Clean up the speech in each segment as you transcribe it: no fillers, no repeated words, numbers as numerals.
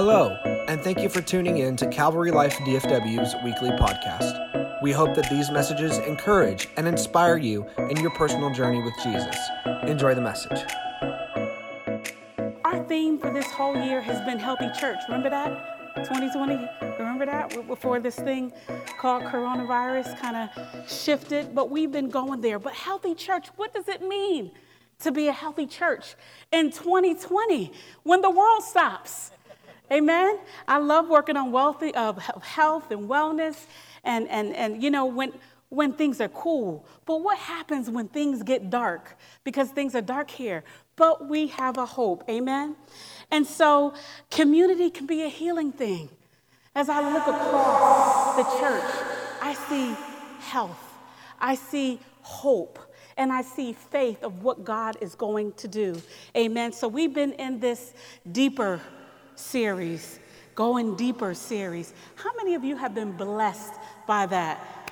Hello, and thank you for tuning in to Calvary Life DFW's weekly podcast. We hope that these messages encourage and inspire you in your personal journey with Jesus. Enjoy the message. Our theme for this whole year has been Healthy Church. Remember that? 2020? Remember that? Before this thing called coronavirus kind of shifted, but we've been going there. But Healthy Church, what does it mean to be a healthy church in 2020 when the world stops? Amen. I love working on health and wellness and you know, when things are cool. But what happens when things get dark? Because things are dark here, but we have a hope. Amen. And so community can be a healing thing. As I look across the church, I see health. I see hope. And I see faith of what God is going to do. Amen. So we've been in this deeper series, going deeper series. How many of you have been blessed by that?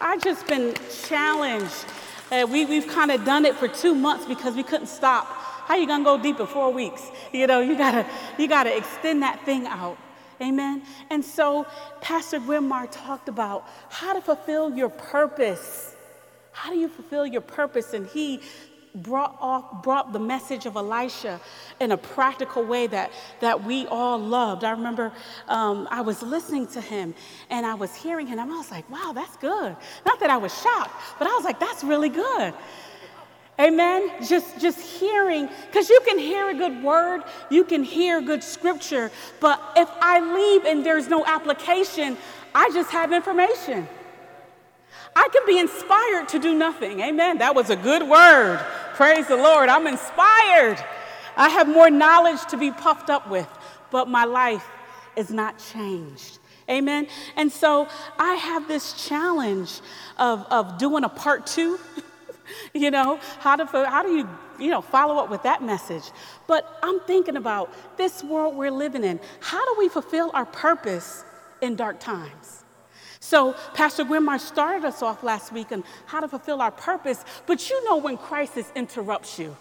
I've just been challenged. We've kind of done it for 2 months because we couldn't stop. How you gonna go deeper? 4 weeks? You know, you gotta extend that thing out. Amen. And so Pastor Grimmar talked about how to fulfill your purpose. How do you fulfill your purpose? And he brought the message of Elisha in a practical way that we all loved. I remember I was listening to him and I was hearing him. And I was like, wow, that's good. Not that I was shocked, but I was like, that's really good. Amen. Just hearing, because you can hear a good word, you can hear good scripture, but if I leave and there's no application, I just have information. I can be inspired to do nothing. Amen. That was a good word. Praise the Lord. I'm inspired. I have more knowledge to be puffed up with, but my life is not changed. Amen. And so I have this challenge of doing a part two, you know, how do you follow up with that message? But I'm thinking about this world we're living in. How do we fulfill our purpose in dark times? So Pastor Grimmar started us off last week on how to fulfill our purpose, but you know when crisis interrupts you,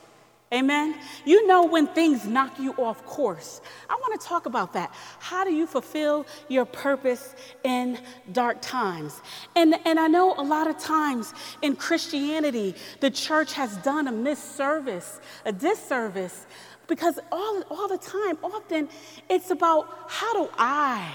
amen? You know when things knock you off course. I want to talk about that. How do you fulfill your purpose in dark times? And I know a lot of times in Christianity, the church has done a disservice, because all the time, often it's about how do I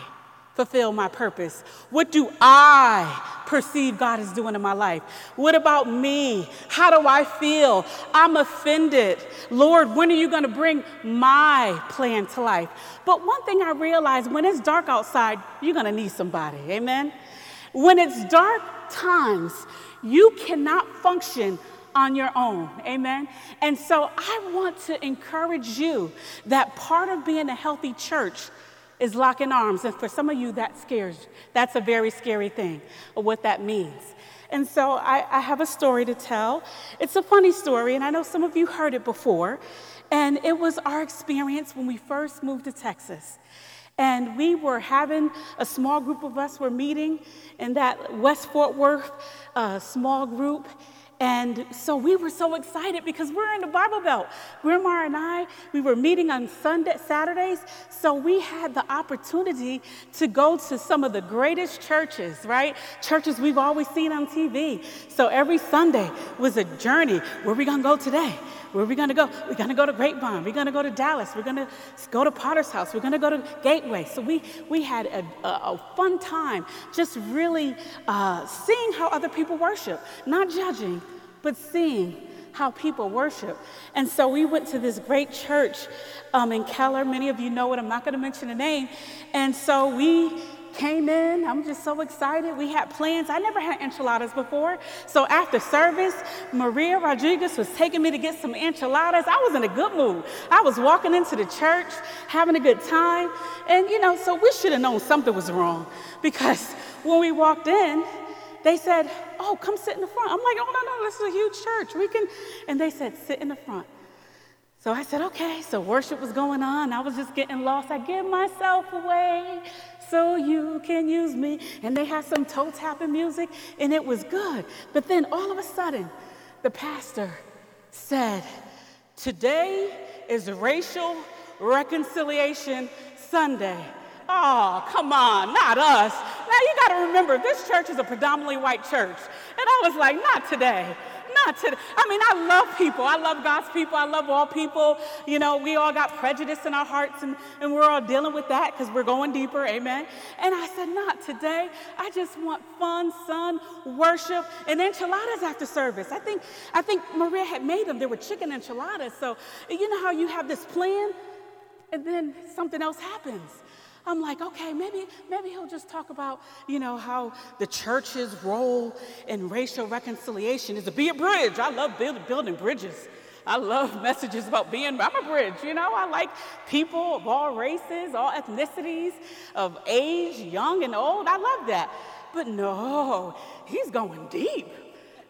fulfill my purpose? What do I perceive God is doing in my life? What about me? How do I feel? I'm offended. Lord, when are you going to bring my plan to life? But one thing I realized, when it's dark outside, you're going to need somebody. Amen. When it's dark times, you cannot function on your own. Amen. And so I want to encourage you that part of being a healthy church is locking arms. And for some of you, that scares you. That's a very scary thing of what that means. And so I have a story to tell. It's a funny story, and I know some of you heard it before. And it was our experience when we first moved to Texas. And we were having a small group of us were meeting in that West Fort Worth small group. And so we were so excited because we're in the Bible Belt. Grimmar and I, we were meeting on Saturdays. So we had the opportunity to go to some of the greatest churches, right? Churches we've always seen on TV. So every Sunday was a journey. Where are we going to go today? Where are we going to go? We're going to go to Grapevine. We're going to go to Dallas. We're going to go to Potter's House. We're going to go to Gateway. So we had a fun time just really seeing how other people worship, not judging, but seeing how people worship. And so we went to this great church in Keller. Many of you know it. I'm not going to mention the name. And so we came in. I'm just so excited. We had plans. I never had enchiladas before. So after service, Maria Rodriguez was taking me to get some enchiladas. I was in a good mood. I was walking into the church, having a good time. And, you know, so we should have known something was wrong, because when we walked in, they said, oh, come sit in the front. I'm like, oh, no, this is a huge church. We can. And they said, sit in the front. So I said, okay. So worship was going on. I was just getting lost. I give myself away so you can use me. And they had some toe tapping music, and it was good. But then all of a sudden, the pastor said, today is racial reconciliation Sunday. Oh, come on, not us. Now you got to remember, this church is a predominantly white church. And I was like, not today. I mean, I love people. I love God's people. I love all people. You know, we all got prejudice in our hearts, and we're all dealing with that because we're going deeper. Amen. And I said, not today. I just want fun, sun, worship, and enchiladas after service. I think Maria had made them. They were chicken enchiladas. So you know how you have this plan, and then something else happens. I'm like, okay, maybe he'll just talk about, you know, how the church's role in racial reconciliation is to be a bridge. I love building bridges. I love messages about being, I'm a bridge, you know. I like people of all races, all ethnicities, of age, young and old. I love that. But no, he's going deep.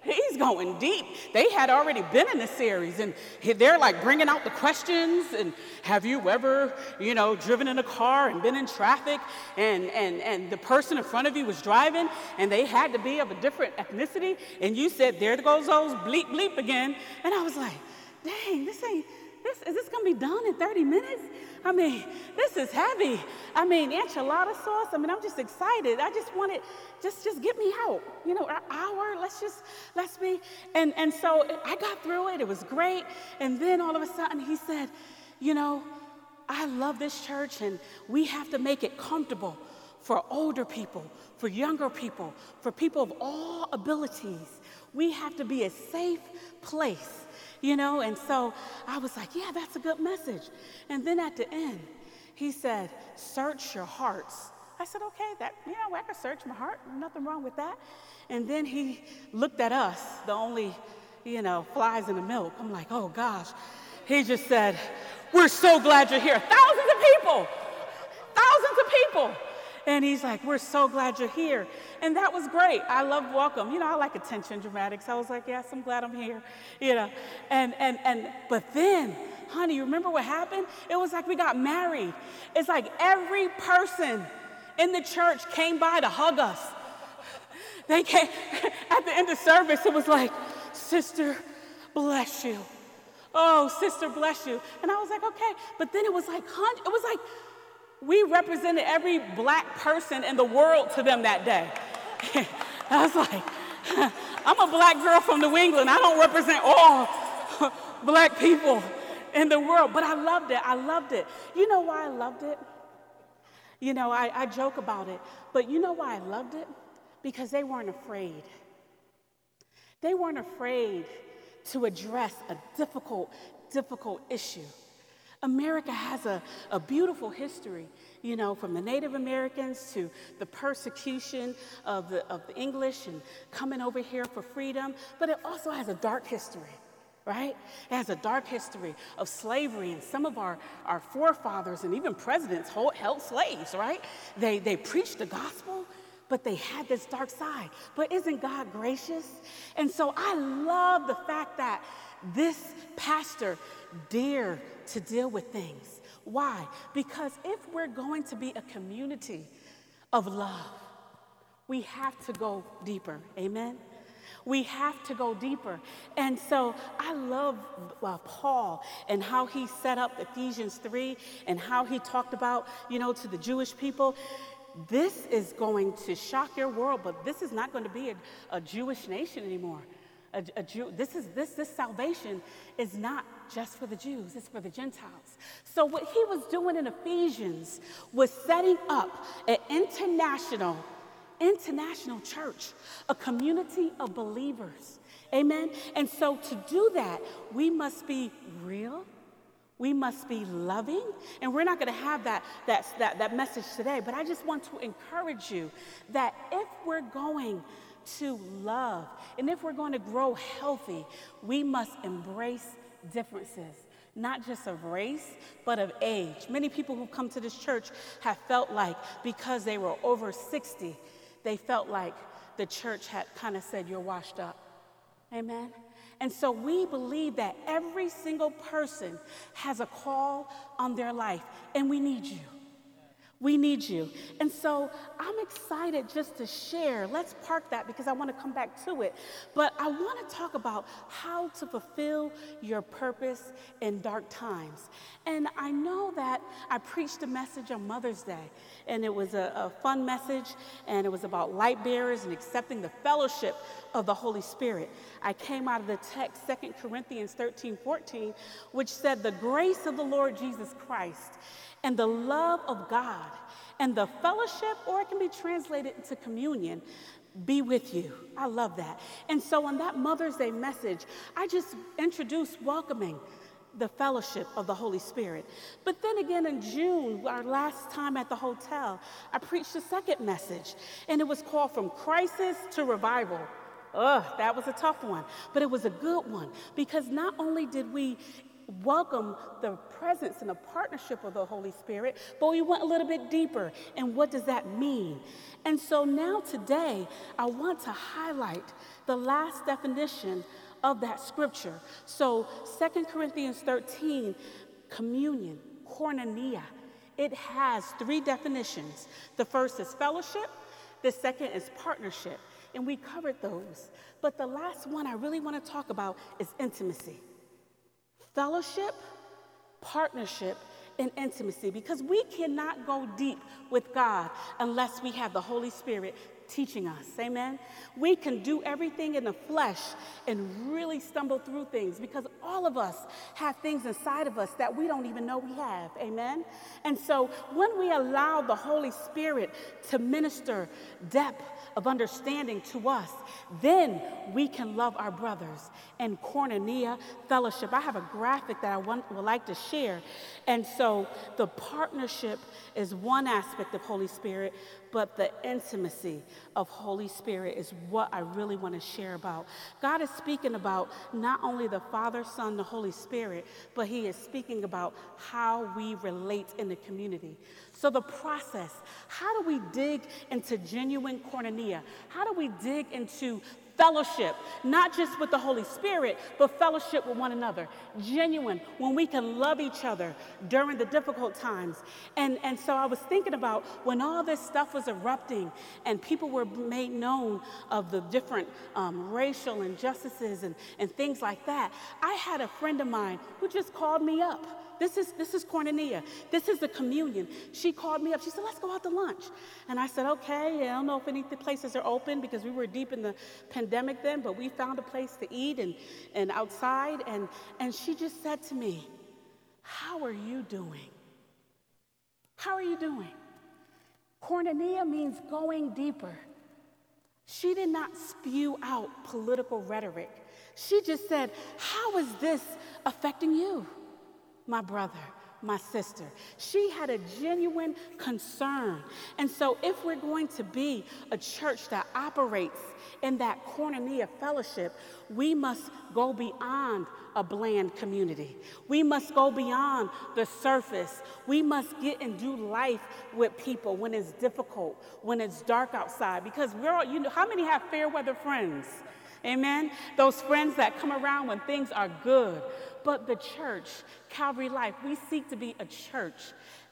He's going deep. They had already been in the series, and they're like bringing out the questions. And have you ever, you know, driven in a car and been in traffic, and the person in front of you was driving, and they had to be of a different ethnicity, and you said, "There goes those bleep bleep again," and I was like, "Dang, is this gonna be done in 30 minutes? I mean, this is heavy. I mean, enchilada sauce. I mean, I'm just excited. I just want it. Just get me out. You know, an hour. Let's be. And so I got through it. It was great. And then all of a sudden he said, you know, I love this church, and we have to make it comfortable for older people, for younger people, for people of all abilities. We have to be a safe place. You know, and so I was like, yeah, that's a good message. And then at the end, he said, search your hearts. I said, okay, that, you know, I can search my heart. Nothing wrong with that. And then he looked at us, the only, you know, flies in the milk. I'm like, oh, gosh. He just said, we're so glad you're here. Thousands of people. And he's like, we're so glad you're here. And that was great. I love welcome. You know, I like attention, dramatics. I was like, yes, I'm glad I'm here. You know, but then, honey, you remember what happened? It was like we got married. It's like every person in the church came by to hug us. They came at the end of service. It was like, sister, bless you. Oh, sister, bless you. And I was like, okay. But then it was like, we represented every black person in the world to them that day. I was like, I'm a black girl from New England. I don't represent all black people in the world. But I loved it. I loved it. You know why I loved it? You know, I joke about it. But you know why I loved it? Because they weren't afraid. They weren't afraid to address a difficult issue. America has a beautiful history, you know, from the Native Americans to the persecution of the English and coming over here for freedom. But it also has a dark history, right? It has a dark history of slavery, and some of our forefathers and even presidents held slaves, right? They preached the gospel, but they had this dark side. But isn't God gracious? And so I love the fact that this pastor dared to deal with things. Why? Because if we're going to be a community of love, we have to go deeper. Amen? We have to go deeper. And so I love Paul and how he set up Ephesians 3 and how he talked about, you know, to the Jewish people. This is going to shock your world, but this is not going to be a Jewish nation anymore. This salvation is not just for the Jews, it's for the Gentiles. So what he was doing in Ephesians was setting up an international church, a community of believers. Amen. And so to do that, we must be real. We must be loving, and we're not going to have that message today, but I just want to encourage you that if we're going to love, and if we're going to grow healthy, we must embrace differences, not just of race, but of age. Many people who come to this church have felt like because they were over 60, they felt like the church had kind of said, you're washed up. Amen? And so we believe that every single person has a call on their life, and we need you. We need you. And so I'm excited just to share. Let's park that because I want to come back to it. But I want to talk about how to fulfill your purpose in dark times. And I know that I preached a message on Mother's Day, and it was a fun message, and it was about light bearers and accepting the fellowship of the Holy Spirit. I came out of the text, 2 Corinthians 13:14, which said, the grace of the Lord Jesus Christ and the love of God and the fellowship, or it can be translated into communion, be with you. I love that. And so on that Mother's Day message, I just introduced welcoming the fellowship of the Holy Spirit. But then again in June, our last time at the hotel, I preached a second message, and it was called From Crisis to Revival. That was a tough one, but it was a good one, because not only did we welcome the presence and the partnership of the Holy Spirit, but we went a little bit deeper. And what does that mean? And so now today, I want to highlight the last definition of that scripture. So 2 Corinthians 13, communion, koinonia, it has three definitions. The first is fellowship, the second is partnership, and we covered those. But the last one I really want to talk about is intimacy. Fellowship, partnership, and intimacy, because we cannot go deep with God unless we have the Holy Spirit teaching us. Amen? We can do everything in the flesh and really stumble through things, because all of us have things inside of us that we don't even know we have. Amen? And so when we allow the Holy Spirit to minister depth of understanding to us, then we can love our brothers and koinonia, fellowship. I have a graphic that I would like to share. And so the partnership is one aspect of Holy Spirit, but the intimacy of Holy Spirit is what I really want to share about. God is speaking about not only the Father, Son, the Holy Spirit, but he is speaking about how we relate in the community. So the process, how do we dig into genuine koinonia? How do we dig into fellowship, not just with the Holy Spirit, but fellowship with one another? Genuine, when we can love each other during the difficult times. And so I was thinking about when all this stuff was erupting and people were made known of the different racial injustices and things like that, I had a friend of mine who just called me up. This is koinonia. This is the communion. She called me up. She said, let's go out to lunch. And I said, okay, I don't know if any places are open, because we were deep in the pandemic then, but we found a place to eat and outside. And she just said to me, how are you doing? How are you doing? Koinonia means going deeper. She did not spew out political rhetoric. She just said, how is this affecting you, my brother, my sister? She had a genuine concern. And so if we're going to be a church that operates in that koinonia fellowship, we must go beyond a bland community. We must go beyond the surface. We must get and do life with people when it's difficult, when it's dark outside, because we're all, you know, how many have fair weather friends? Amen. Those friends that come around when things are good. But the church, Calvary Life, we seek to be a church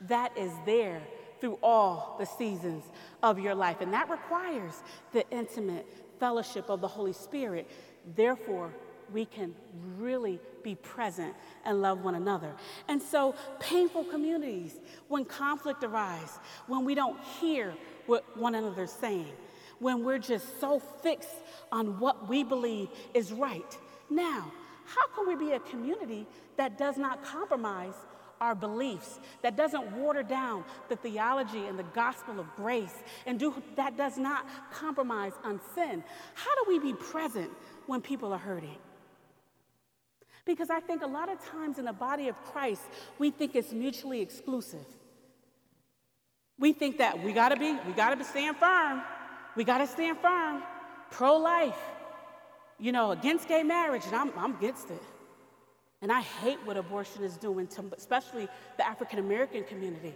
that is there through all the seasons of your life. And that requires the intimate fellowship of the Holy Spirit. Therefore, we can really be present and love one another. And so painful communities, when conflict arises, when we don't hear what one another's saying, when we're just so fixed on what we believe is right. Now, how can we be a community that does not compromise our beliefs, that doesn't water down the theology and the gospel of grace, and that does not compromise on sin? How do we be present when people are hurting? Because I think a lot of times in the body of Christ, we think it's mutually exclusive. We think that we gotta be stand firm. We got to stand firm, pro-life, you know, against gay marriage, and I'm against it. And I hate what abortion is doing to especially the African-American community.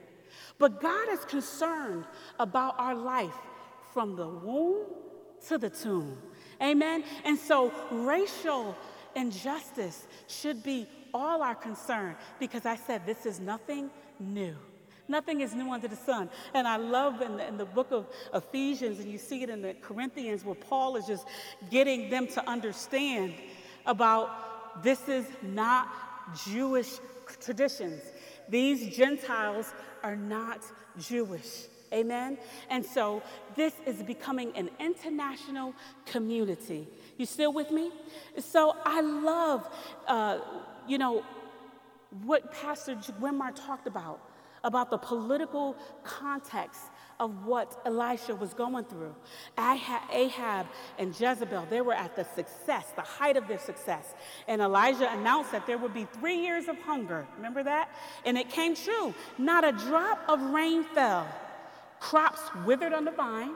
But God is concerned about our life from the womb to the tomb. Amen? And so racial injustice should be all our concern, because I said this is nothing new. Nothing is new under the sun. And I love in the book of Ephesians, and you see it in the Corinthians, where Paul is just getting them to understand about this is not Jewish traditions. These Gentiles are not Jewish. Amen? And so this is becoming an international community. You still with me? So I love, what Pastor Grimmar talked about the political context of what Elisha was going through. Ahab and Jezebel, they were at the height of their success. And Elijah announced that there would be 3 years of hunger. Remember that? And it came true. Not a drop of rain fell. Crops withered on the vine,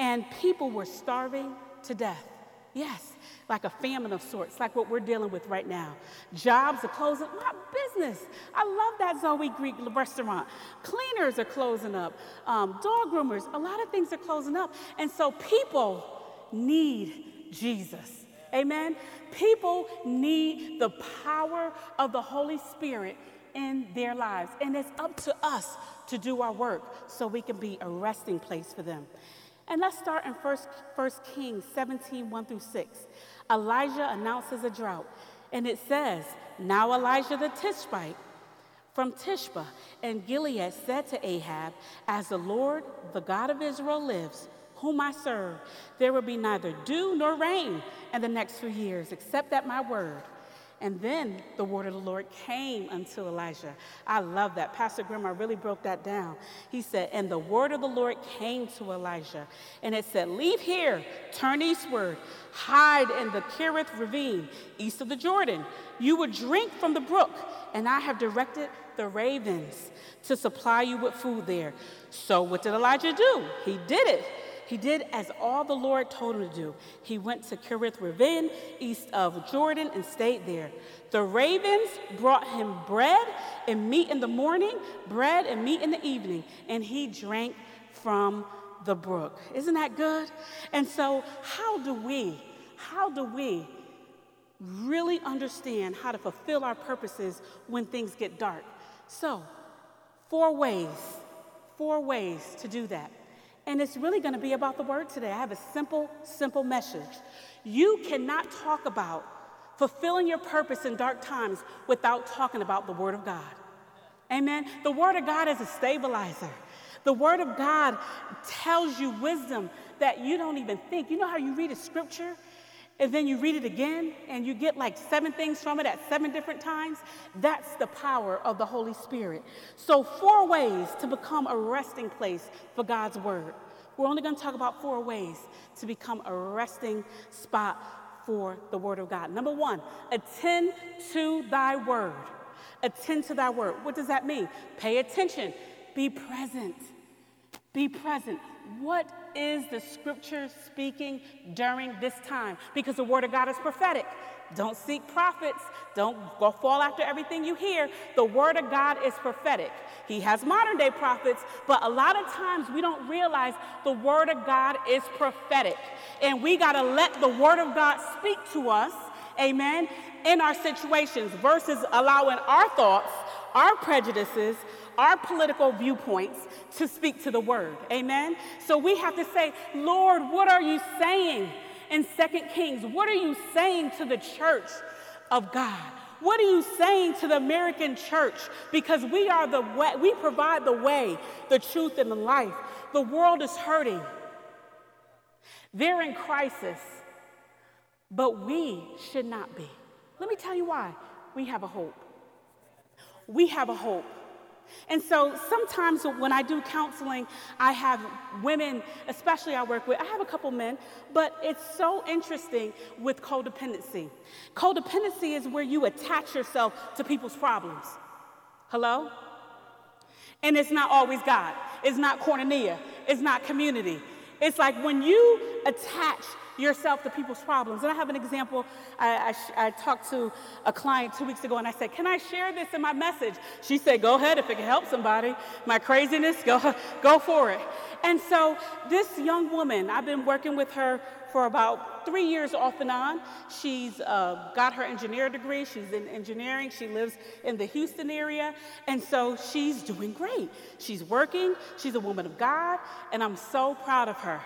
and people were starving to death. Yes, like a famine of sorts, like what we're dealing with right now. Jobs are closing. My business. I love that Zoe Greek restaurant. Cleaners are closing up. Dog groomers. A lot of things are closing up. And so people need Jesus. Amen? People need the power of the Holy Spirit in their lives. And it's up to us to do our work so we can be a resting place for them. And let's start in 1 Kings 17, 1 through 6. Elijah announces a drought, and it says, "Now Elijah the Tishbite from Tishba and Gilead said to Ahab, 'As the Lord, the God of Israel lives, whom I serve, there will be neither dew nor rain in the next few years, except at my word.' And then the word of the Lord came unto Elijah." I love that. Pastor Grimmar really broke that down. He said, "And the word of the Lord came to Elijah, and it said, 'Leave here, turn eastward, hide in the Cherith Ravine, east of the Jordan. You will drink from the brook, and I have directed the ravens to supply you with food there.' So what did Elijah do? He did it. He did as all the Lord told him to do. He went to Cherith Ravine, east of Jordan, and stayed there. The ravens brought him bread and meat in the morning, bread and meat in the evening, and he drank from the brook." Isn't that good? And so how do we really understand how to fulfill our purposes when things get dark? So four ways to do that. And it's really going to be about the word today. I have a simple, simple message. You cannot talk about fulfilling your purpose in dark times without talking about the word of God. Amen. The word of God is a stabilizer. The word of God tells you wisdom that you don't even think. You know how you read a scripture and then you read it again and you get like 7 things from it at 7 different times? That's the power of the Holy Spirit. So 4 ways to become a resting place for God's word. We're only going to talk about 4 ways to become a resting spot for the word of God. Number 1, attend to thy word. Attend to thy word. What does that mean? Pay attention. Be present. Be present. What is the scripture speaking during this time? Because the word of God is prophetic. Don't seek prophets. Don't go fall after everything you hear. The word of God is prophetic. He has modern day prophets, but a lot of times we don't realize the word of God is prophetic. And we got to let the word of God speak to us, amen, in our situations versus allowing our thoughts, our prejudices, our political viewpoints to speak to the word. Amen? So we have to say, "Lord, what are you saying in 2 Kings? What are you saying to the church of God? What are you saying to the American church?" Because we are the way, we provide the way, the truth, and the life. The world is hurting. They're in crisis, but we should not be. Let me tell you why. We have a hope. We have a hope. And so sometimes when I do counseling, I have women, especially I work with, I have a couple men, but it's so interesting with codependency. Codependency is where you attach yourself to people's problems. Hello? And it's not always God. It's not koinonia. It's not community. It's like when you attach yourself to people's problems. And I have an example. I talked to a client 2 weeks ago, and I said, can I share this in my message? She said, go ahead, if it can help somebody. My craziness, go for it. And so this young woman, I've been working with her for about 3 years off and on. She's got her engineering degree. She's in engineering. She lives in the Houston area. And so she's doing great. She's working. She's a woman of God. And I'm so proud of her.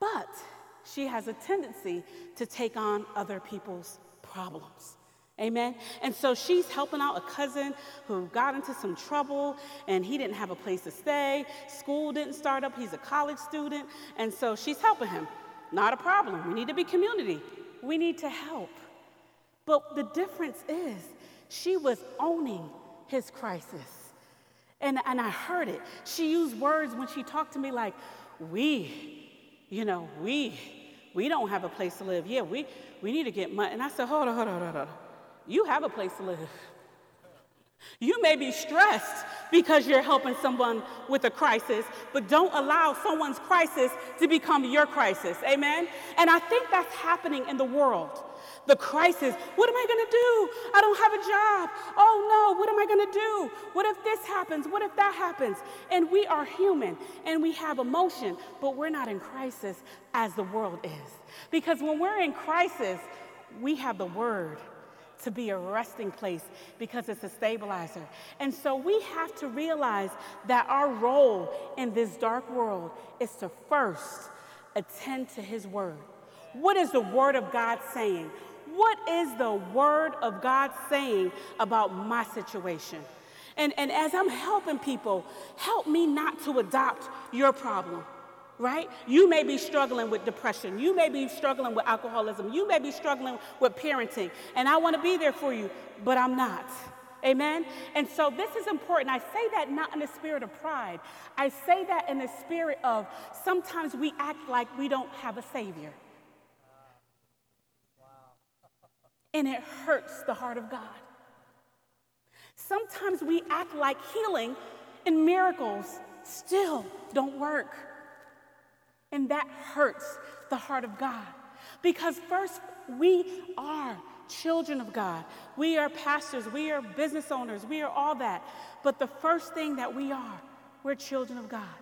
But she has a tendency to take on other people's problems. Amen. And so she's helping out a cousin who got into some trouble, and he didn't have a place to stay. School didn't start up. He's a college student. And so she's helping him. Not a problem. We need to be community. We need to help. But the difference is she was owning his crisis. And I heard it. She used words when she talked to me like, we don't have a place to live. Yeah, we need to get money. And I said, hold on. You have a place to live. You may be stressed because you're helping someone with a crisis, but don't allow someone's crisis to become your crisis. Amen? And I think that's happening in the world. The crisis, what am I going to do? I don't have a job. Oh no, what am I going to do? What if this happens? What if that happens? And we are human and we have emotion, but we're not in crisis as the world is. Because when we're in crisis, we have the word to be a resting place because it's a stabilizer. And so we have to realize that our role in this dark world is to first attend to his word. What is the word of God saying? What is the word of God saying about my situation? And as I'm helping people, help me not to adopt your problem. Right? You may be struggling with depression. You may be struggling with alcoholism. You may be struggling with parenting. And I want to be there for you, but I'm not. Amen? And so this is important. I say that not in the spirit of pride. I say that in the spirit of sometimes we act like we don't have a savior. And it hurts the heart of God. Sometimes we act like healing and miracles still don't work. And that hurts the heart of God. Because first, we are children of God. We are pastors. We are business owners. We are all that. But the first thing that we are, we're children of God.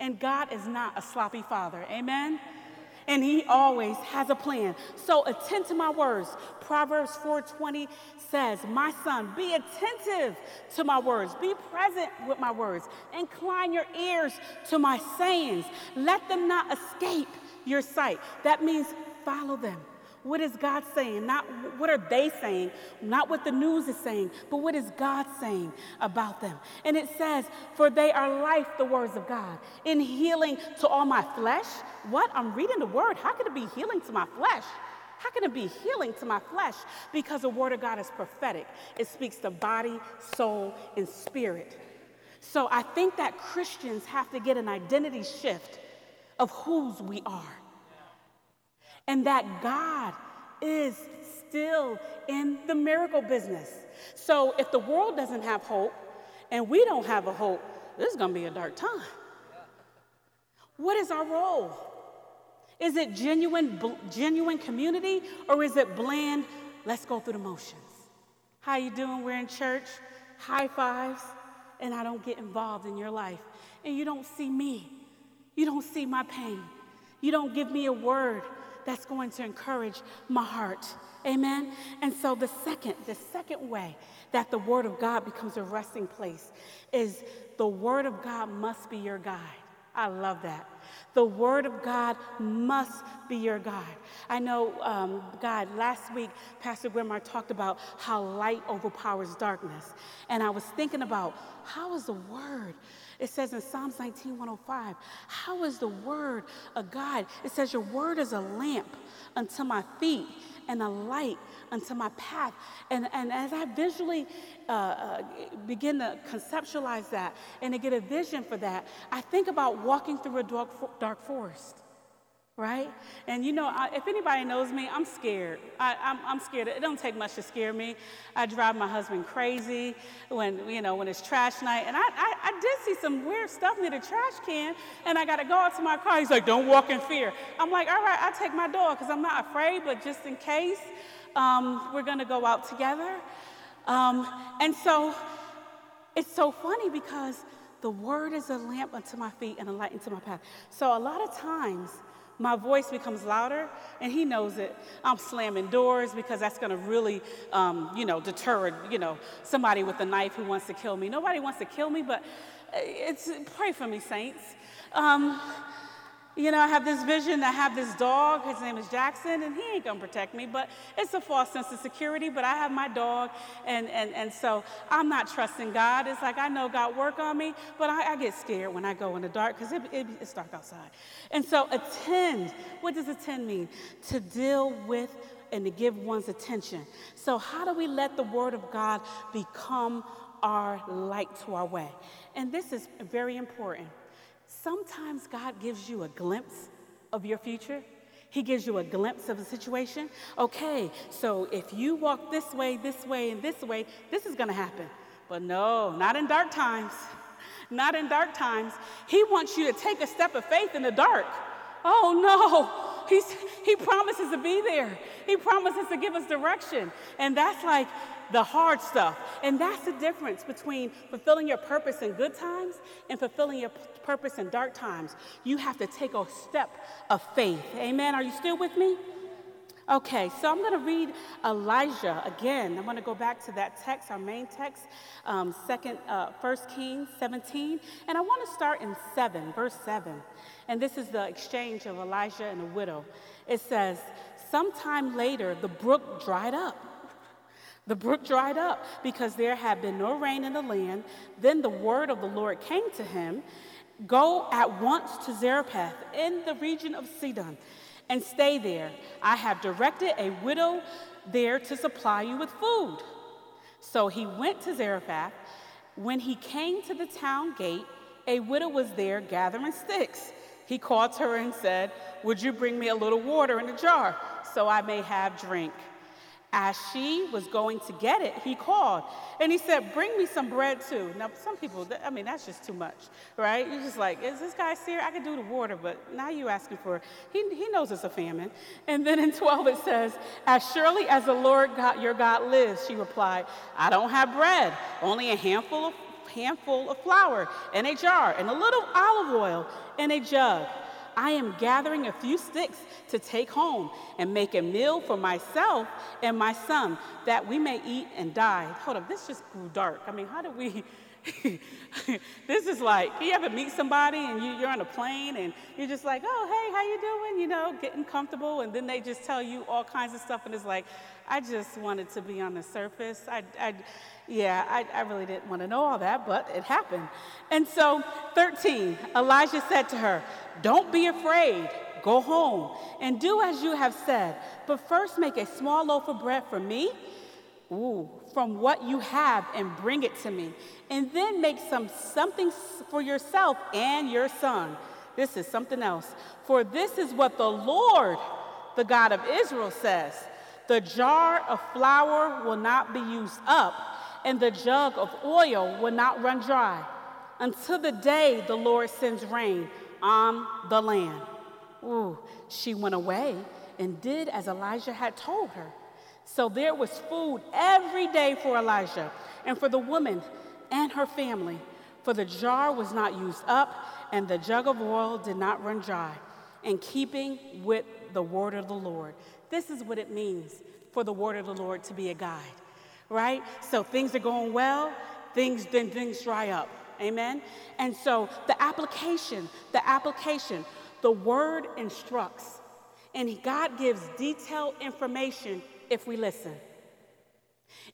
And God is not a sloppy father. Amen? And he always has a plan. So attend to my words. Proverbs 4:20 says, my son, be attentive to my words. Be present with my words. Incline your ears to my sayings. Let them not escape your sight. That means follow them. What is God saying? Not what are they saying, not what the news is saying, but what is God saying about them? And it says, for they are life, the words of God, in healing to all my flesh. What? I'm reading the word. How could it be healing to my flesh? How can it be healing to my flesh? Because the word of God is prophetic. It speaks to body, soul, and spirit. So I think that Christians have to get an identity shift of whose we are. And that God is still in the miracle business. So if the world doesn't have hope and we don't have a hope, this is going to be a dark time. What is our role? Is it genuine community, or is it bland, let's go through the motions? How you doing? We're in church. High fives. And I don't get involved in your life. And you don't see me. You don't see my pain. You don't give me a word that's going to encourage my heart. Amen? And so the second way that the word of God becomes a resting place is the word of God must be your guide. I love that. The word of God must be your guide. I know, last week, Pastor Grimmar talked about how light overpowers darkness. And I was thinking about how is the word? It says in Psalms 19:105, how is the word a guide? It says your word is a lamp unto my feet and a light unto my path. And as I visually begin to conceptualize that and to get a vision for that, I think about walking through a dark forest. right? And you know, if anybody knows me, I'm scared. I'm scared. It don't take much to scare me. I drive my husband crazy when it's trash night. And I did see some weird stuff near the trash can, and I got to go out to my car. He's like, don't walk in fear. I'm like, all right, I'll take my dog because I'm not afraid, but just in case, we're going to go out together. And so it's so funny because the word is a lamp unto my feet and a light unto my path. So a lot of times my voice becomes louder, and he knows it. I'm slamming doors because that's going to really, deter, somebody with a knife who wants to kill me. Nobody wants to kill me, but pray for me, saints. I have this vision. I have this dog. His name is Jackson, and he ain't going to protect me, but it's a false sense of security, but I have my dog, and so I'm not trusting God. It's like I know God work on me, but I get scared when I go in the dark because it's dark outside. And so attend. What does attend mean? To deal with and to give one's attention. So how do we let the word of God become our light to our way? And this is very important. Sometimes God gives you a glimpse of your future. He gives you a glimpse of the situation. Okay, so if you walk this way, and this way, this is going to happen. But no, not in dark times. Not in dark times. He wants you to take a step of faith in the dark. Oh, no. He promises to be there. He promises to give us direction. And that's like the hard stuff. And that's the difference between fulfilling your purpose in good times and fulfilling your purpose in dark times. You have to take a step of faith. Amen. Are you still with me? Okay, so I'm going to read Elijah again. I'm going to go back to that text, our main text, 1 Kings 17. And I want to start in 7, verse 7. And this is the exchange of Elijah and the widow. It says, sometime later, the brook dried up. The brook dried up because there had been no rain in the land. Then the word of the Lord came to him, go at once to Zarephath in the region of Sidon, and stay there. I have directed a widow there to supply you with food. So he went to Zarephath. When he came to the town gate, a widow was there gathering sticks. He called her and said, would you bring me a little water in a jar so I may have drink? As she was going to get it, he called, and he said, bring me some bread too. Now, some people, that's just too much, right? You're just like, is this guy serious? I can do the water, but now you're asking for it. He knows it's a famine. And then in 12, it says, as surely as the Lord God, your God lives, she replied, I don't have bread, only a handful of flour in a jar and a little olive oil in a jug. I am gathering a few sticks to take home and make a meal for myself and my son that we may eat and die. Hold up, this just grew dark. How do we? This is like, you ever meet somebody and you're on a plane and you're just like, oh, hey, how you doing? Getting comfortable. And then they just tell you all kinds of stuff. And it's like, I just wanted to be on the surface. I really didn't want to know all that, but it happened. And so 13, Elijah said to her, don't be afraid. Go home and do as you have said. But first make a small loaf of bread for me. Ooh, from what you have and bring it to me. And then make something for yourself and your son. This is something else. For this is what the Lord, the God of Israel, says. The jar of flour will not be used up, and the jug of oil will not run dry until the day the Lord sends rain on the land. Ooh, she went away and did as Elijah had told her. So there was food every day for Elijah and for the woman and her family, for the jar was not used up and the jug of oil did not run dry, in keeping with the word of the Lord. This is what it means for the word of the Lord to be a guide, right? So things are going well, things dry up, amen? And so the application, the word instructs, and God gives detailed information if we listen.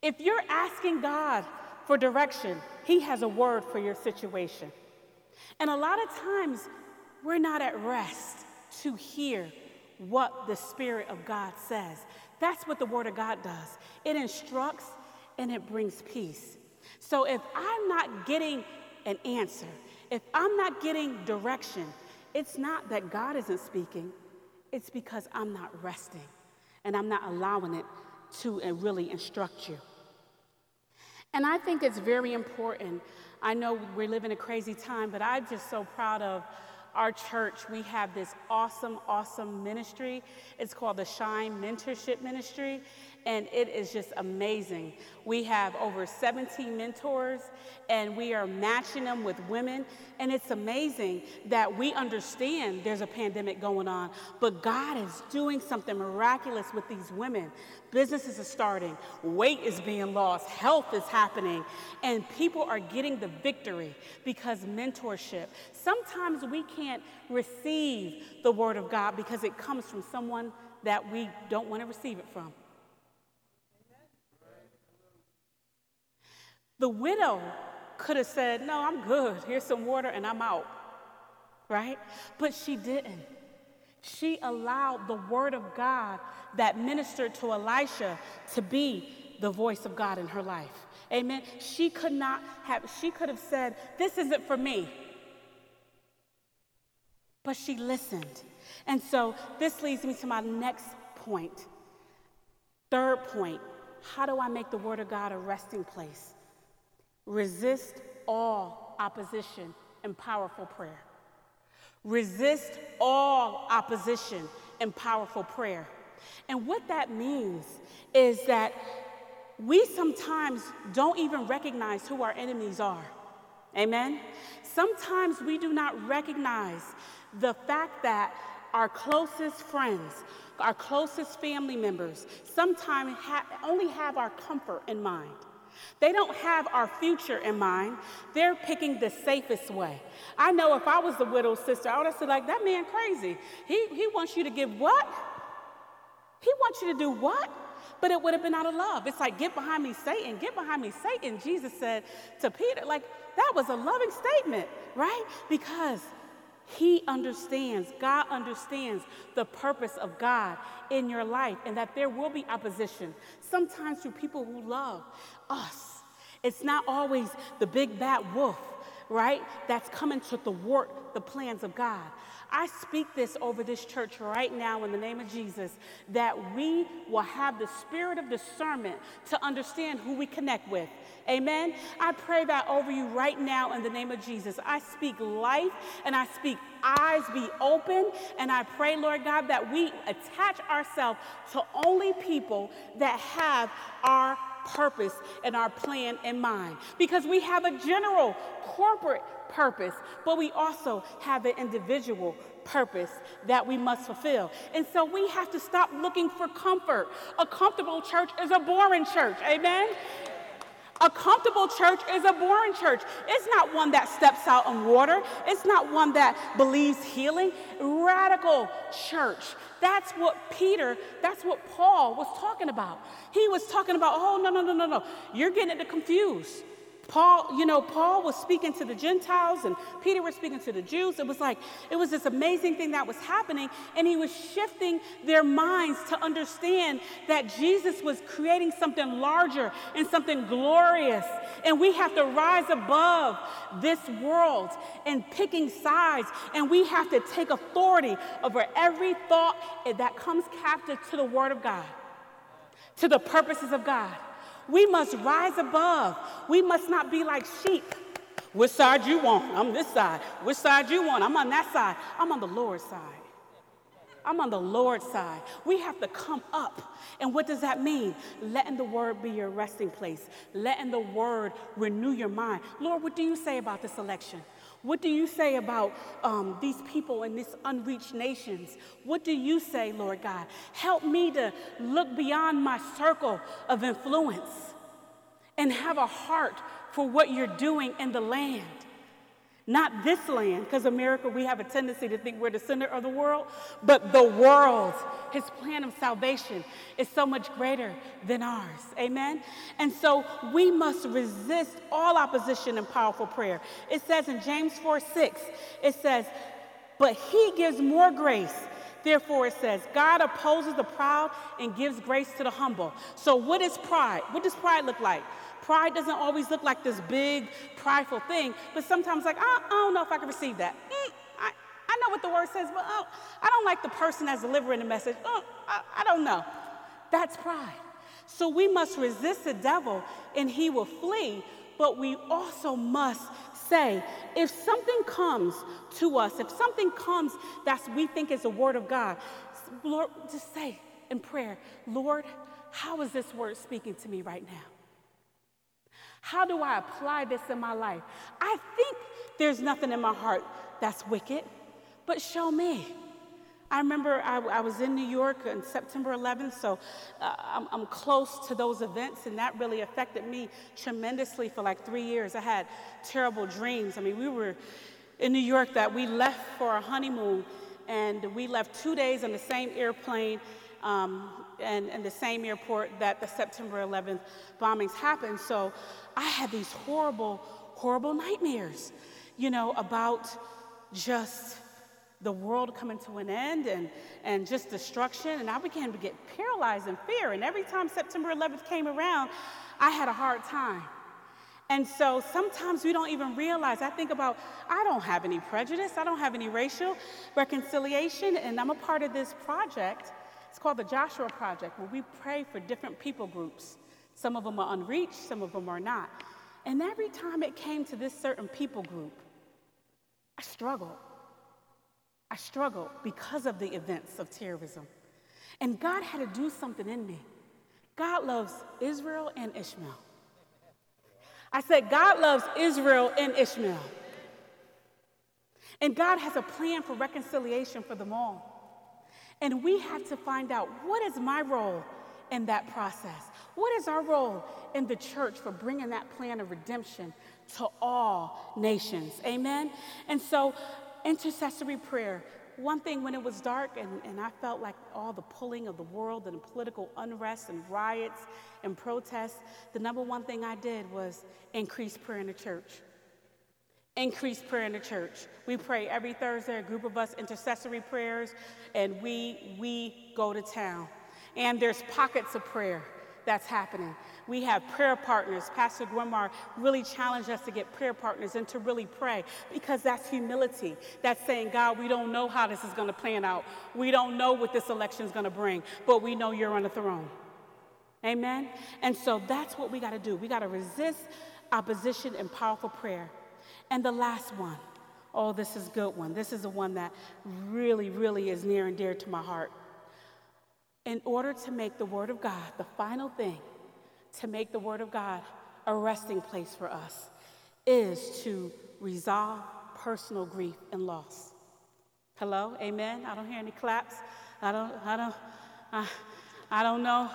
If you're asking God for direction, he has a word for your situation. And a lot of times we're not at rest to hear what the Spirit of God says. That's what the word of God does. It instructs and it brings peace. So if I'm not getting an answer, if I'm not getting direction, it's not that God isn't speaking. It's because I'm not resting and I'm not allowing it to really instruct you. And I think it's very important. I know we live in a crazy time, but I'm just so proud of our church. We have this awesome, awesome ministry. It's called the Shine Mentorship Ministry, and it is just amazing. We have over 17 mentors, and we are matching them with women. And it's amazing that we understand there's a pandemic going on, but God is doing something miraculous with these women. Businesses are starting, weight is being lost, health is happening, and people are getting the victory because mentorship. Sometimes we can't receive the word of God because it comes from someone that we don't want to receive it from. The widow could have said, no, I'm good. Here's some water and I'm out, right? But she didn't. She allowed the word of God that ministered to Elisha to be the voice of God in her life. Amen. She could have said, this isn't for me. But she listened. And so this leads me to my next point. Third point, how do I make the word of God a resting place? Resist all opposition in powerful prayer. Resist all opposition in powerful prayer. And what that means is that we sometimes don't even recognize who our enemies are. Amen? Sometimes we do not recognize the fact that our closest friends, our closest family members, sometimes only have our comfort in mind. They don't have our future in mind. They're picking the safest way. I know if I was the widow's sister, I would have said, like, that man crazy. He wants you to give what? He wants you to do what? But it would have been out of love. It's like, get behind me, Satan. Get behind me, Satan. Jesus said to Peter, like, that was a loving statement, right? Because he understands, God understands the purpose of God in your life and that there will be opposition, sometimes through people who love us. It's not always the big bad wolf, right, that's coming to thwart the plans of God. I speak this over this church right now in the name of Jesus, that we will have the spirit of discernment to understand who we connect with. Amen. I pray that over you right now in the name of Jesus. I speak life and I speak eyes be open. And I pray, Lord God, that we attach ourselves to only people that have our purpose and our plan in mind, because we have a general corporate purpose, but we also have an individual purpose that we must fulfill. And so we have to stop looking for comfort. A comfortable church is a boring church. Amen. A comfortable church is a boring church. It's not one that steps out on water. It's not one that believes healing. Radical church. That's what Paul was talking about. He was talking about, oh, no. You're getting it confused. Paul was speaking to the Gentiles and Peter was speaking to the Jews. It was this amazing thing that was happening, and he was shifting their minds to understand that Jesus was creating something larger and something glorious. And we have to rise above this world and picking sides, and we have to take authority over every thought that comes captive to the word of God, to the purposes of God. We must rise above. We must not be like sheep. Which side you want? I'm this side. Which side you want? I'm on that side. I'm on the Lord's side. I'm on the Lord's side. We have to come up. And what does that mean? Letting the word be your resting place. Letting the word renew your mind. Lord, what do you say about this election? What do you say about these people in these unreached nations? What do you say, Lord God? Help me to look beyond my circle of influence and have a heart for what you're doing in the land. Not this land, because America, we have a tendency to think we're the center of the world, but the world, his plan of salvation is so much greater than ours. Amen? And so we must resist all opposition in powerful prayer. It says in James 4:6, it says, but he gives more grace. Therefore, it says, God opposes the proud and gives grace to the humble. So what is pride? What does pride look like? Pride doesn't always look like this big, prideful thing, but sometimes like, I don't know if I can receive that. I know know what the word says, but I don't like the person that's delivering the message. I don't know. That's pride. So we must resist the devil and he will flee, but we also must say, if something comes to us, if something comes that we think is the word of God, Lord, just say in prayer, Lord, how is this word speaking to me right now? How do I apply this in my life? I think there's nothing in my heart that's wicked, but show me. I remember I was in New York on September 11th, so I'm close to those events, and that really affected me tremendously for like 3 years. I had terrible dreams. I mean, we were in New York that we left for our honeymoon, and we left 2 days on the same airplane and the same airport that the September 11th bombings happened. So I had these horrible, horrible nightmares, you know, about just the world coming to an end and just destruction. And I began to get paralyzed in fear. And every time September 11th came around, I had a hard time. And so sometimes we don't even realize. I think about, I don't have any prejudice. I don't have any racial reconciliation. And I'm a part of this project. It's called the Joshua Project, where we pray for different people groups. Some of them are unreached, some of them are not. And every time it came to this certain people group, I struggled. I struggled because of the events of terrorism. And God had to do something in me. God loves Israel and Ishmael. I said, God loves Israel and Ishmael. And God has a plan for reconciliation for them all. And we have to find out, what is my role in that process? What is our role in the church for bringing that plan of redemption to all nations? Amen? And so intercessory prayer. One thing, when it was dark and I felt like all the pulling of the world and political unrest and riots and protests, the number one thing I did was increase prayer in the church. Increase prayer in the church. We pray every Thursday, a group of us, intercessory prayers, and we go to town. And there's pockets of prayer that's happening. We have prayer partners. Pastor Grimmar really challenged us to get prayer partners and to really pray, because that's humility. That's saying, God, we don't know how this is going to plan out. We don't know what this election is going to bring, but we know you're on the throne. Amen? And so that's what we got to do. We got to resist opposition in powerful prayer. And the last one, oh, this is a good one. This is the one that really, really is near and dear to my heart. In order to make the Word of God, the final thing to make the Word of God a resting place for us, is to resolve personal grief and loss. Hello? Amen? I don't hear any claps. I don't know.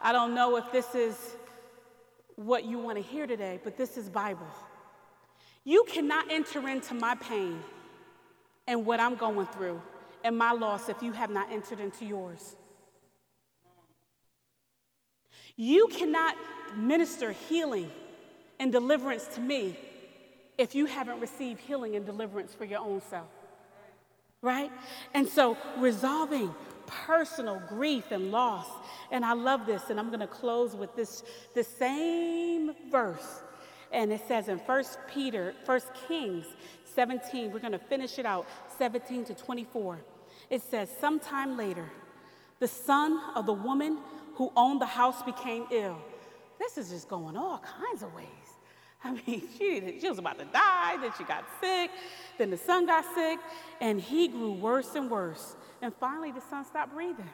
I don't know if this is what you want to hear today, but this is Bible. You cannot enter into my pain and what I'm going through and my loss if you have not entered into yours. You cannot minister healing and deliverance to me if you haven't received healing and deliverance for your own self, right? And so resolving personal grief and loss, and I love this, and I'm going to close with this same verse. And it says in 1 Kings 17, we're going to finish it out, 17 to 24. It says, sometime later, the son of the woman who owned the house became ill. This is just going all kinds of ways. I mean, she was about to die, then she got sick, then the son got sick, and he grew worse and worse. And finally, the son stopped breathing.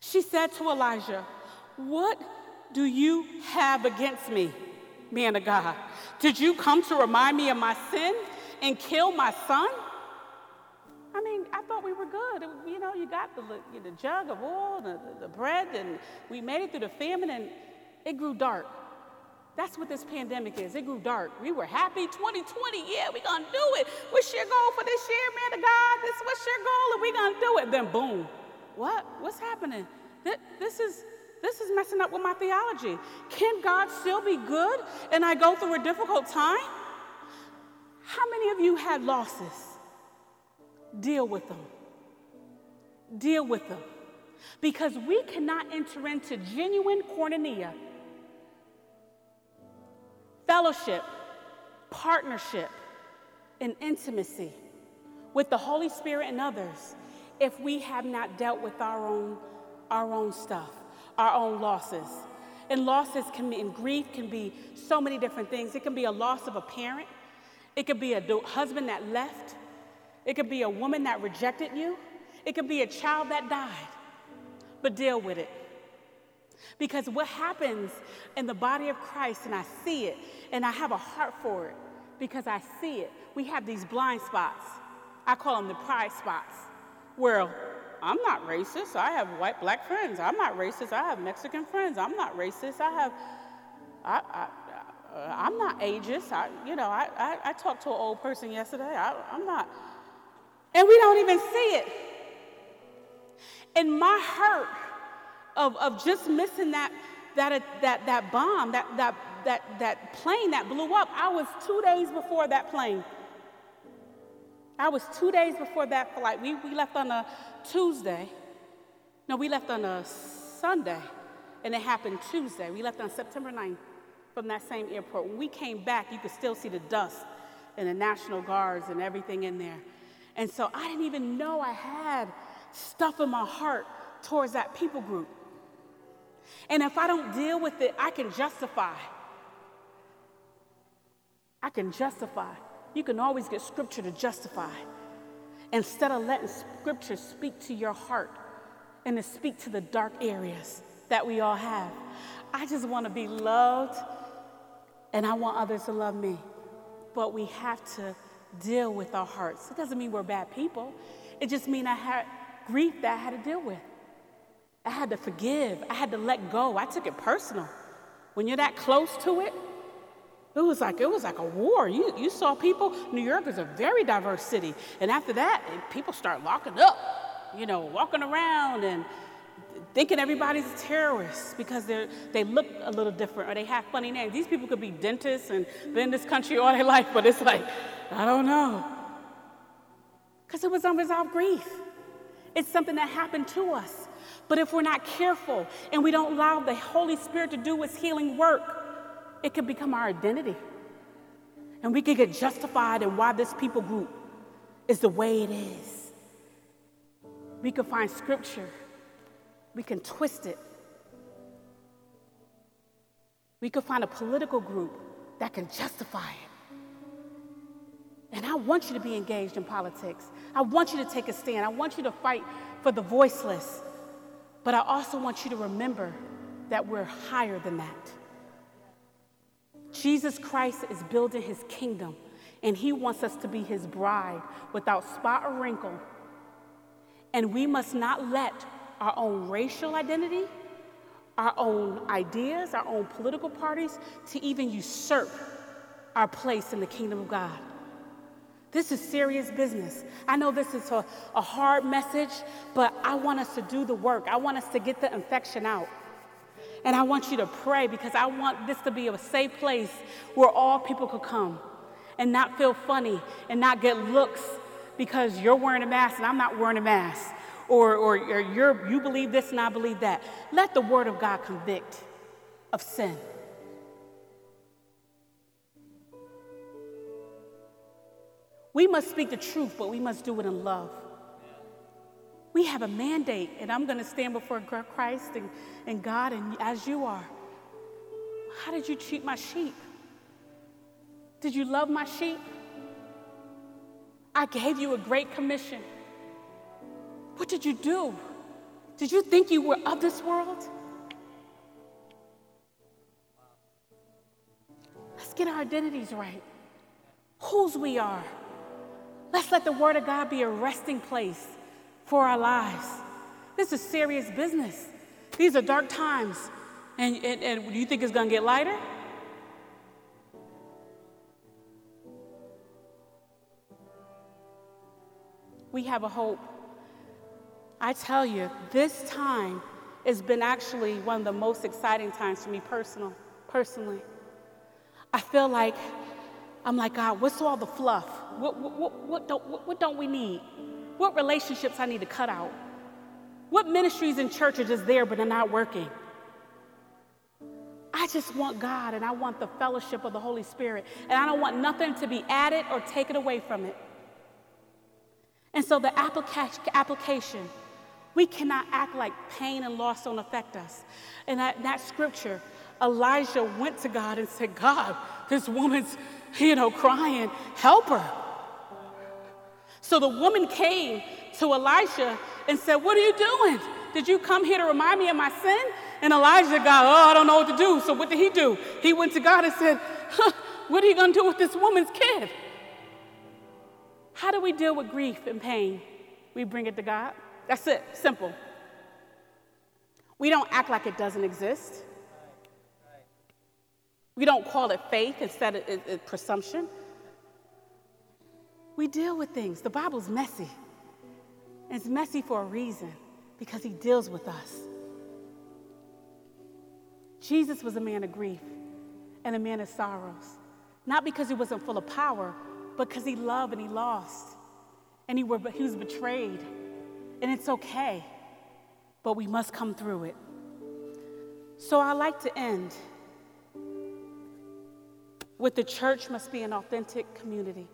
She said to Elijah, what do you have against me? Man of God, did you come to remind me of my sin and kill my son? I mean, I thought we were good. You know, you got the jug of oil, the bread, and we made it through the famine, and it grew dark. That's what this pandemic is. It grew dark. We were happy. 2020, yeah, we're going to do it. What's your goal for this year, man of God? What's your goal, and we're going to do it. Then boom. What? What's happening? This is messing up with my theology. Can God still be good and I go through a difficult time? How many of you had losses? Deal with them. Deal with them. Because we cannot enter into genuine koinonia, fellowship, partnership, and intimacy with the Holy Spirit and others if we have not dealt with our own stuff, our own losses. And losses can mean, grief can be so many different things. It can be a loss of a parent. It could be a husband that left. It could be a woman that rejected you. It could be a child that died. But deal with it. Because what happens in the body of Christ, and I see it, and I have a heart for it because I see it. We have these blind spots. I call them the pride spots. Well, I'm not racist. I have white, black friends. I'm not racist. I have Mexican friends. I'm not racist. I'm not ageist. I talked to an old person yesterday. I'm not. And we don't even see it. And my hurt of just missing that bomb, that plane that blew up, I was 2 days before that plane. I was 2 days before that flight. We left on a Tuesday. No, we left on a Sunday, and it happened Tuesday. We left on September 9th from that same airport. When we came back, you could still see the dust and the National Guards and everything in there. And so I didn't even know I had stuff in my heart towards that people group. And if I don't deal with it, I can justify. I can justify. You can always get scripture to justify instead of letting scripture speak to your heart and to speak to the dark areas that we all have. I just want to be loved, and I want others to love me. But we have to deal with our hearts. It doesn't mean we're bad people. It just means I had grief that I had to deal with. I had to forgive. I had to let go. I took it personal. When you're that close to it, it was like a war. You saw people. New York is a very diverse city. And after that, people start locking up, walking around and thinking everybody's a terrorist because they look a little different or they have funny names. These people could be dentists and been in this country all their life, but it's like, I don't know. Because it was unresolved grief. It's something that happened to us. But if we're not careful and we don't allow the Holy Spirit to do His healing work, it could become our identity. And we could get justified in why this people group is the way it is. We could find scripture. We can twist it. We could find a political group that can justify it. And I want you to be engaged in politics. I want you to take a stand. I want you to fight for the voiceless. But I also want you to remember that we're higher than that. Jesus Christ is building His kingdom, and He wants us to be His bride without spot or wrinkle. And we must not let our own racial identity, our own ideas, our own political parties to even usurp our place in the kingdom of God. This is serious business. I know this is a hard message, but I want us to do the work. I want us to get the infection out. And I want you to pray because I want this to be a safe place where all people could come and not feel funny and not get looks because you're wearing a mask and I'm not wearing a mask, or you believe this and I believe that. Let the Word of God convict of sin. We must speak the truth, but we must do it in love. We have a mandate, and I'm going to stand before Christ and God and as you are. How did you treat my sheep? Did you love my sheep? I gave you a great commission. What did you do? Did you think you were of this world? Let's get our identities right. Whose we are. Let's let the Word of God be a resting place for our lives. This is serious business. These are dark times. And do you think it's going to get lighter? We have a hope. I tell you, this time has been actually one of the most exciting times for me personally. I feel like, I'm like, God, what's all the fluff? What don't we need? What relationships I need to cut out? What ministries and churches is there, but they're not working? I just want God, and I want the fellowship of the Holy Spirit, and I don't want nothing to be added or taken away from it. And so the application, we cannot act like pain and loss don't affect us. And that scripture, Elijah went to God and said, God, this woman's, crying, help her. So the woman came to Elisha and said, what are you doing? Did you come here to remind me of my sin? And Elijah got, I don't know what to do. So what did he do? He went to God and said, what are you going to do with this woman's kid? How do we deal with grief and pain? We bring it to God. That's it. Simple. We don't act like it doesn't exist. We don't call it faith. Instead, it's presumption. We deal with things. The Bible's messy. And it's messy for a reason, because he deals with us. Jesus was a man of grief and a man of sorrows, not because he wasn't full of power, but because he loved and he lost, and he was betrayed. And it's okay, but we must come through it. So I like to end with the church must be an authentic community.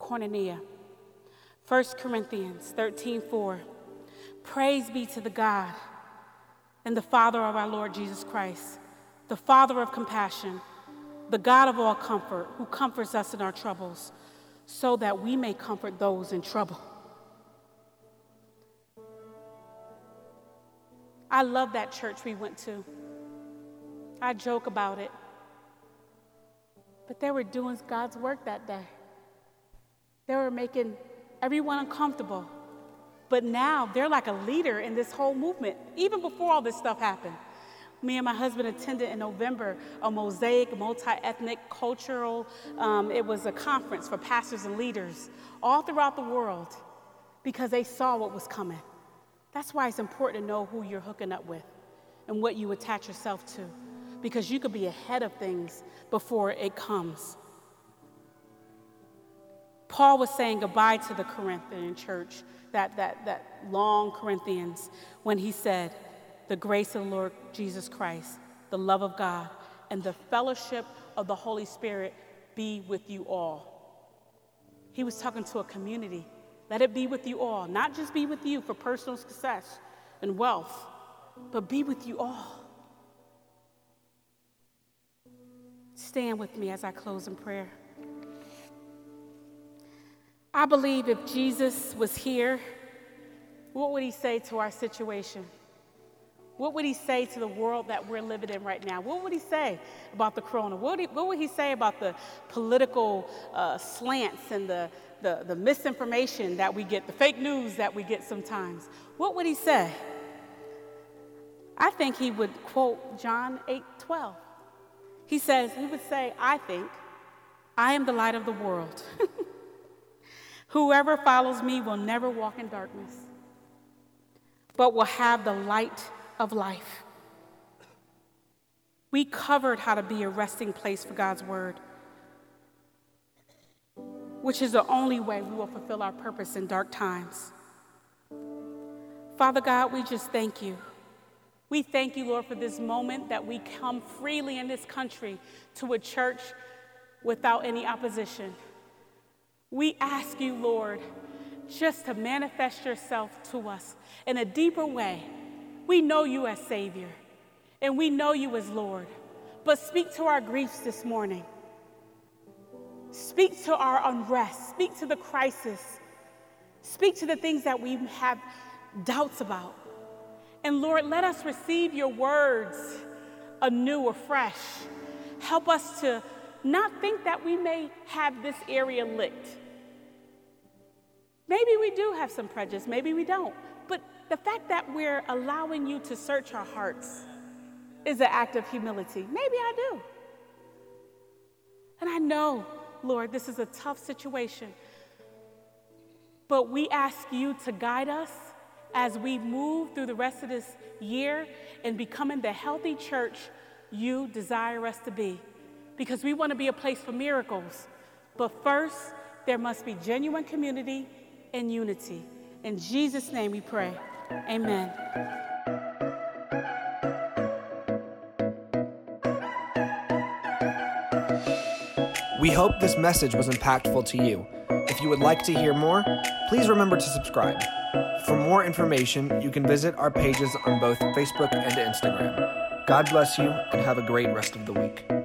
Koinonia. 1 Corinthians 13:4. Praise be to the God and the Father of our Lord Jesus Christ, the Father of compassion, the God of all comfort, who comforts us in our troubles, so that we may comfort those in trouble. I love that church we went to. I joke about it. But they were doing God's work that day. They were making everyone uncomfortable. But now they're like a leader in this whole movement, even before all this stuff happened. Me and my husband attended in November a mosaic, multi-ethnic, cultural, it was a conference for pastors and leaders all throughout the world, because they saw what was coming. That's why it's important to know who you're hooking up with and what you attach yourself to, because you could be ahead of things before it comes. Paul was saying goodbye to the Corinthian church, that long Corinthians, when he said, the grace of the Lord Jesus Christ, the love of God, and the fellowship of the Holy Spirit be with you all. He was talking to a community. Let it be with you all, not just be with you for personal success and wealth, but be with you all. Stand with me as I close in prayer. I believe if Jesus was here, what would he say to our situation? What would he say to the world that we're living in right now? What would he say about the corona? What would he say about the political slants and the misinformation that we get, the fake news that we get sometimes? What would he say? I think he would quote John 8:12. He would say, I think, I am the light of the world. Whoever follows me will never walk in darkness, but will have the light of life. We covered how to be a resting place for God's word, which is the only way we will fulfill our purpose in dark times. Father God, we just thank you. We thank you, Lord, for this moment that we come freely in this country to a church without any opposition. We ask you, Lord, just to manifest yourself to us in a deeper way. We know you as Savior, and we know you as Lord, but speak to our griefs this morning. Speak to our unrest. Speak to the crisis. Speak to the things that we have doubts about. And Lord, let us receive your words anew, afresh. Help us to not think that we may have this area licked. Maybe we do have some prejudice, maybe we don't. But the fact that we're allowing you to search our hearts is an act of humility. Maybe I do. And I know, Lord, this is a tough situation. But we ask you to guide us as we move through the rest of this year and becoming the healthy church you desire us to be. Because we want to be a place for miracles. But first, there must be genuine community and unity. In Jesus' name we pray. Amen. We hope this message was impactful to you. If you would like to hear more, please remember to subscribe. For more information, you can visit our pages on both Facebook and Instagram. God bless you, and have a great rest of the week.